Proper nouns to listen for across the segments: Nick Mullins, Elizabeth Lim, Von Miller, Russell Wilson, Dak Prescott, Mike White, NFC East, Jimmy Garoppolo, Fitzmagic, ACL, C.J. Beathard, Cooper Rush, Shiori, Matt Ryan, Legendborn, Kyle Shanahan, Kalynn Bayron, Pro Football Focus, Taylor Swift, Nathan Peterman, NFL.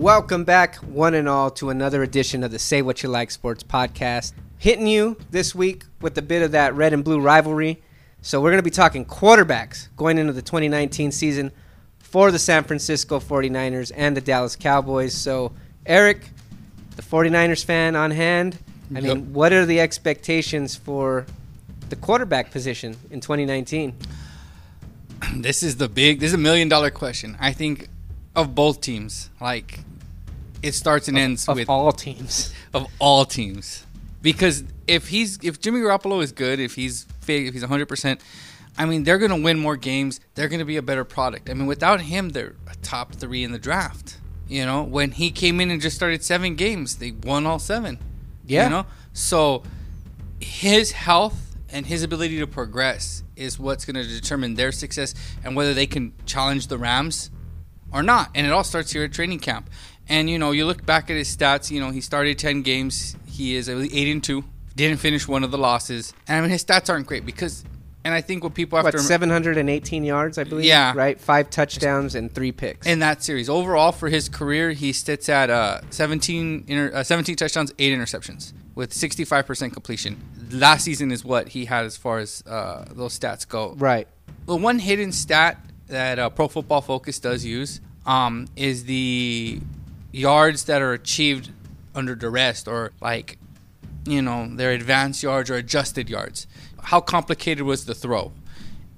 Welcome back, one and all, to another edition of the Say What You Like Sports Podcast. Hitting you this week with a bit of that red and blue rivalry. So we're going to be talking quarterbacks going into the 2019 season for the San Francisco 49ers and the Dallas Cowboys. So, Eric, the 49ers fan on hand, I mean, what are the expectations for the quarterback position in 2019? This is a $1 million question. I think of both teams, like it starts and ends with all teams. Of all teams, because if Jimmy Garoppolo is good, if he's 100%, I mean they're gonna win more games. They're gonna be a better product. I mean without him, they're a top 3 in the draft. You know, when he came in and just started 7 games, they won all 7. Yeah. You know, so his health and his ability to progress is what's going to determine their success and whether they can challenge the Rams or not. And it all starts here at training camp. And, you know, you look back at his stats. You know, he started 10 games. He is 8-2. Didn't finish one of the losses. And, I mean, his stats aren't great because – and I think what people after – 718 yards, I believe? Yeah. Right? 5 touchdowns and 3 picks. In that series. Overall, for his career, he sits at 17 touchdowns, 8 interceptions with 65% completion. Last season is what he had as far as those stats go. Right. The one hidden stat that Pro Football Focus does use is the yards that are achieved under duress, or like, you know, their advanced yards or adjusted yards. How complicated was the throw?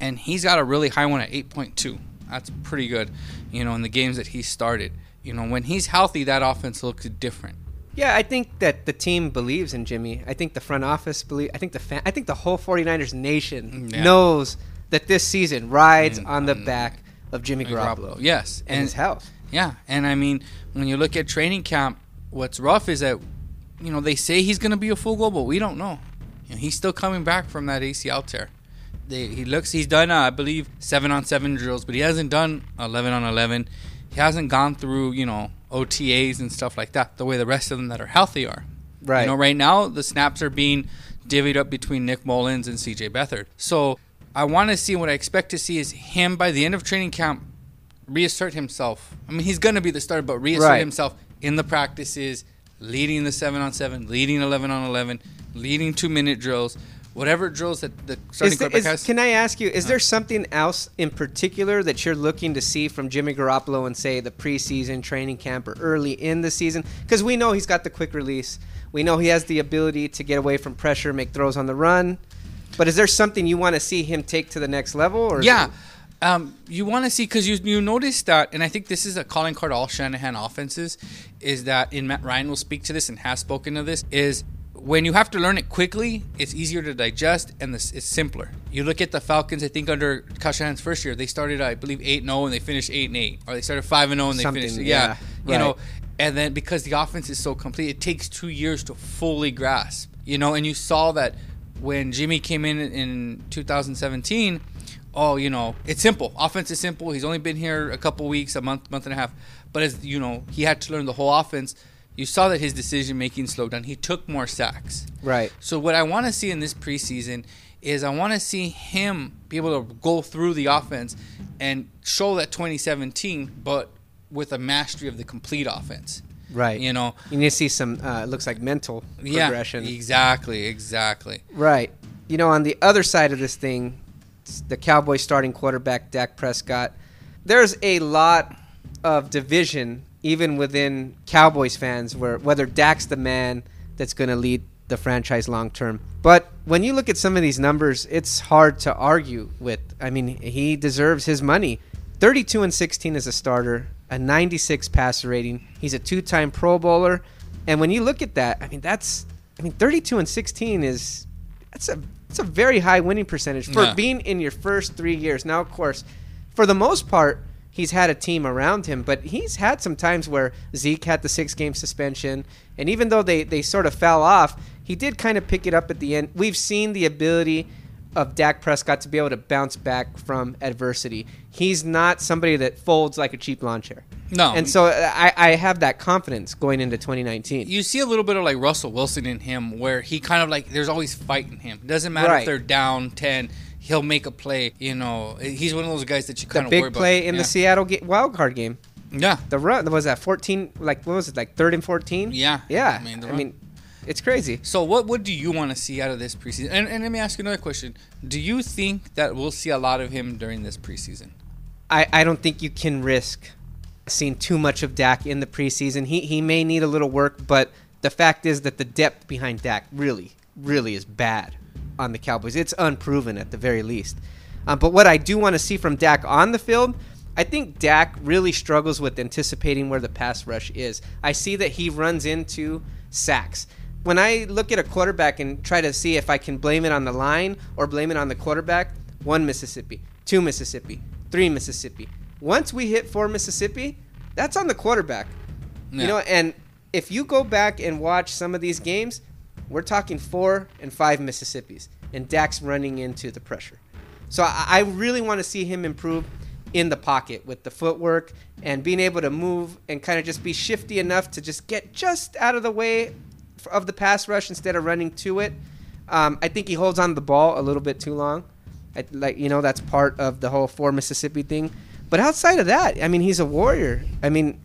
And he's got a really high one at 8.2. That's pretty good, you know, in the games that he started. You know, when he's healthy, that offense looks different. Yeah, I think that the team believes in Jimmy. I think the front office believes. I think the fan. I think the whole 49ers nation knows that this season rides on the back of Jimmy Garoppolo. Yes, and his health. Yeah, and I mean, when you look at training camp, what's rough is that, you know, they say he's going to be a full go, but we don't know. You know, he's still coming back from that ACL tear. He's done, I believe, 7-on-7 drills, but he hasn't done 11-on-11. He hasn't gone through, you know, OTAs and stuff like that, the way the rest of them that are healthy are. Right. You know, right now, the snaps are being divvied up between Nick Mullins and C.J. Beathard. So I want to see, what I expect to see is him, by the end of training camp, reassert himself. I mean, he's going to be the starter, but reassert himself in the practices, leading the 7-on-7, leading 11-on-11, leading 2-minute drills, whatever drills that the starting quarterback has. Can I ask you, is there something else in particular that you're looking to see from Jimmy Garoppolo in, say, the preseason, training camp, or early in the season? Because we know he's got the quick release. We know he has the ability to get away from pressure, make throws on the run. But is there something you want to see him take to the next level? Or you want to see, because you notice that, and I think this is a calling card to all Shanahan offenses, is that, and Matt Ryan will speak to this and has spoken to this, is when you have to learn it quickly, it's easier to digest and it's simpler. You look at the Falcons, I think under Kyle Shanahan's first year, they started, I believe, 8-0 and they finished 8-8. Or they started 5-0 and they finished. Yeah. You know, and then because the offense is so complete, it takes 2 years to fully grasp. You know, and you saw that when Jimmy came in 2017, you know, it's simple. Offense is simple. He's only been here a couple weeks, a month and a half. But as you know, he had to learn the whole offense. You saw that his decision-making slowed down. He took more sacks. Right. So what I want to see in this preseason is I want to see him be able to go through the offense and show that 2017, but with a mastery of the complete offense. Right. You know. You need to see some, it looks like, mental progression. Yeah, exactly. Right. You know, on the other side of this thing, the Cowboys starting quarterback, Dak Prescott, there's a lot of division even within Cowboys fans, where whether Dak's the man that's going to lead the franchise long term. But when you look at some of these numbers, it's hard to argue with. I mean, he deserves his money. 32-16 as a starter, a 96 passer rating. He's a 2-time Pro Bowler. And when you look at that, I mean, 32-16 is it's a very high winning percentage for being in your first 3 years. Now, of course, for the most part, he's had a team around him, but he's had some times where Zeke had the 6-game suspension, and even though they sort of fell off, he did kind of pick it up at the end. We've seen the ability of Dak Prescott to be able to bounce back from adversity. He's not somebody that folds like a cheap lawn chair. No. And so I have that confidence going into 2019. You see a little bit of like Russell Wilson in him, where he kind of like, there's always fight in him. It doesn't matter if they're down 10. He'll make a play. You know, he's one of those guys that you kind of worry about. The big play in the Seattle wild card game. Yeah. The run was that 14, like what was it, like 3rd and 14? Yeah. Yeah. I mean, it's crazy. So what do you want to see out of this preseason? And let me ask you another question. Do you think that we'll see a lot of him during this preseason? I don't think you can risk seeing too much of Dak in the preseason. He may need a little work, but the fact is that the depth behind Dak really, really is bad on the Cowboys. It's unproven at the very least. But what I do want to see from Dak on the field, I think Dak really struggles with anticipating where the pass rush is. I see that he runs into sacks. When I look at a quarterback and try to see if I can blame it on the line or blame it on the quarterback, 1 Mississippi, 2 Mississippi, 3 Mississippi. Once we hit 4 Mississippi, that's on the quarterback. No. You know, and if you go back and watch some of these games, we're talking 4 and 5 Mississippis, and Dak's running into the pressure. So I really want to see him improve in the pocket with the footwork and being able to move and kind of just be shifty enough to just get just out of the way of the pass rush instead of running to it. I think he holds on to the ball a little bit too long. That's part of the whole 4 Mississippi thing. But outside of that, I mean, he's a warrior. I mean,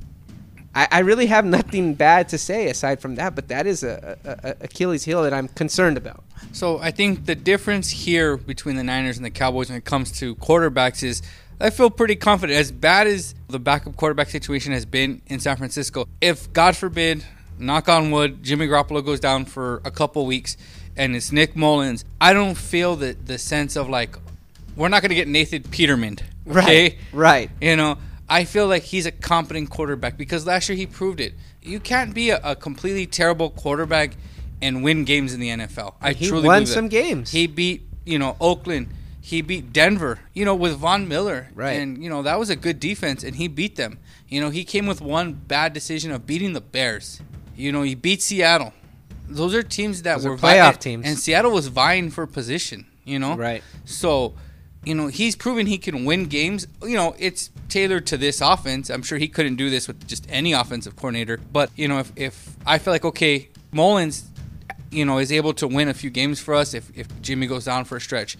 I really have nothing bad to say aside from that, but that is a Achilles heel that I'm concerned about. So I think the difference here between the Niners and the Cowboys when it comes to quarterbacks is I feel pretty confident. As bad as the backup quarterback situation has been in San Francisco, if, God forbid, knock on wood, Jimmy Garoppolo goes down for a couple weeks and it's Nick Mullins, I don't feel the sense of like, we're not going to get Nathan Peterman. Okay? Right. You know, I feel like he's a competent quarterback because last year he proved it. You can't be a completely terrible quarterback and win games in the NFL. He truly won some games. He beat, Oakland. He beat Denver, with Von Miller. Right. And, that was a good defense, and he beat them. He came with one bad decision of beating the Bears. He beat Seattle. Those are teams that were playoff teams. And Seattle was vying for position, Right. So... he's proven he can win games. It's tailored to this offense. I'm sure he couldn't do this with just any offensive coordinator. But, if I feel like, okay, Mullins, is able to win a few games for us if Jimmy goes down for a stretch.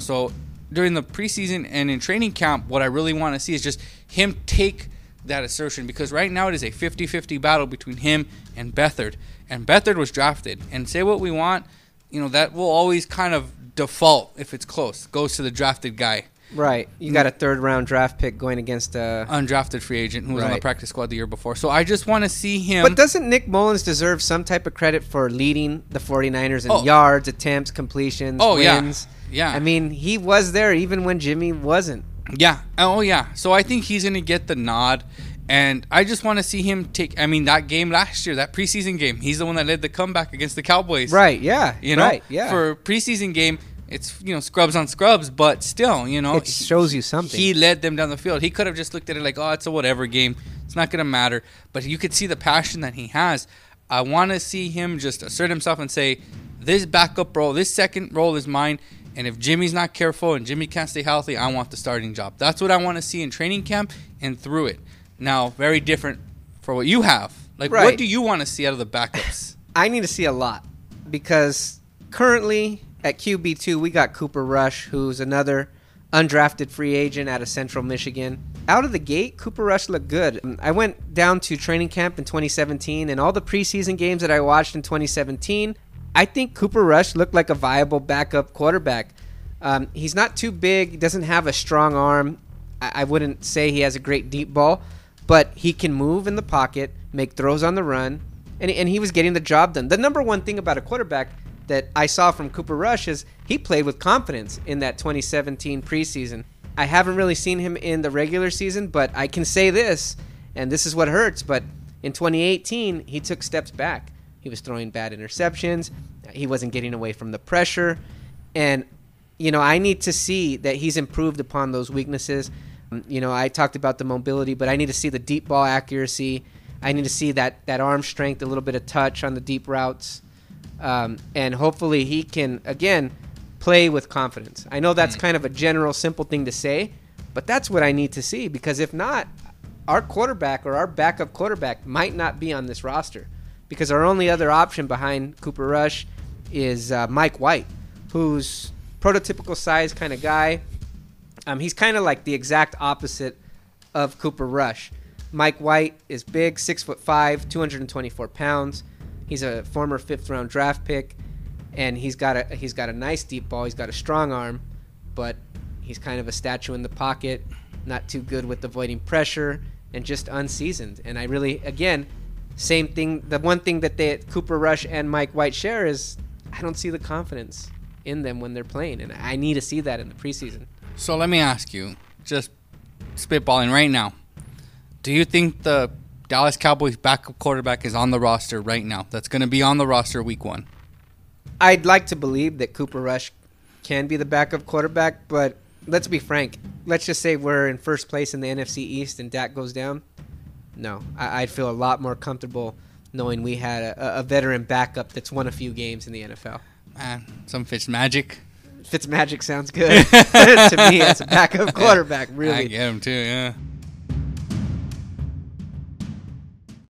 So during the preseason and in training camp, what I really want to see is just him take that assertion. Because right now it is a 50-50 battle between him and Beathard. And Beathard was drafted. And say what we want, that will always kind of default, if it's close, goes to the drafted guy. Right. You got a 3rd round draft pick going against a undrafted free agent who was on the practice squad the year before. So I just want to see him. But doesn't Nick Mullins deserve some type of credit for leading the 49ers in yards, attempts, completions, wins? Yeah. I mean, he was there even when Jimmy wasn't. Yeah. Oh, yeah. So I think he's going to get the nod. And I just want to see him that game last year, that preseason game, he's the one that led the comeback against the Cowboys. Right, yeah. Right, yeah. For a preseason game, it's, scrubs on scrubs, but still, It shows you something. He led them down the field. He could have just looked at it like, it's a whatever game. It's not going to matter. But you could see the passion that he has. I want to see him just assert himself and say, this backup role, this second role is mine. And if Jimmy's not careful and Jimmy can't stay healthy, I want the starting job. That's what I want to see in training camp and through it. Now, very different for what you have. Like, right. What do you want to see out of the backups? I need to see a lot because currently at QB2, we got Cooper Rush, who's another undrafted free agent out of Central Michigan. Out of the gate, Cooper Rush looked good. I went down to training camp in 2017, and all the preseason games that I watched in 2017, I think Cooper Rush looked like a viable backup quarterback. He's not too big. He doesn't have a strong arm. I wouldn't say he has a great deep ball. But he can move in the pocket, make throws on the run, and he was getting the job done. The number one thing about a quarterback that I saw from Cooper Rush is he played with confidence in that 2017 preseason. I haven't really seen him in the regular season, but I can say this, and this is what hurts, but in 2018, he took steps back. He was throwing bad interceptions. He wasn't getting away from the pressure. And, I need to see that he's improved upon those weaknesses. I talked about the mobility, but I need to see the deep ball accuracy. I need to see that arm strength, a little bit of touch on the deep routes. And hopefully he can, again, play with confidence. I know that's kind of a general, simple thing to say, but that's what I need to see. Because if not, our quarterback or our backup quarterback might not be on this roster. Because our only other option behind Cooper Rush is Mike White, who's prototypical size kind of guy. He's kind of like the exact opposite of Cooper Rush. Mike White is big, 6'5", 224 pounds. He's a former 5th-round draft pick, and he's got a nice deep ball. He's got a strong arm, but he's kind of a statue in the pocket, not too good with avoiding pressure, and just unseasoned. And I really, again, same thing. The one thing that Cooper Rush and Mike White share is I don't see the confidence in them when they're playing, and I need to see that in the preseason. So let me ask you, just spitballing right now, do you think the Dallas Cowboys backup quarterback is on the roster right now? That's going to be on the roster week one. I'd like to believe that Cooper Rush can be the backup quarterback, but let's be frank. Let's just say we're in first place in the NFC East and Dak goes down. No, I'd feel a lot more comfortable knowing we had a veteran backup that's won a few games in the NFL. Man, some Fitzmagic. Fitzmagic sounds good. To me, as a backup quarterback, really. I get him too, yeah.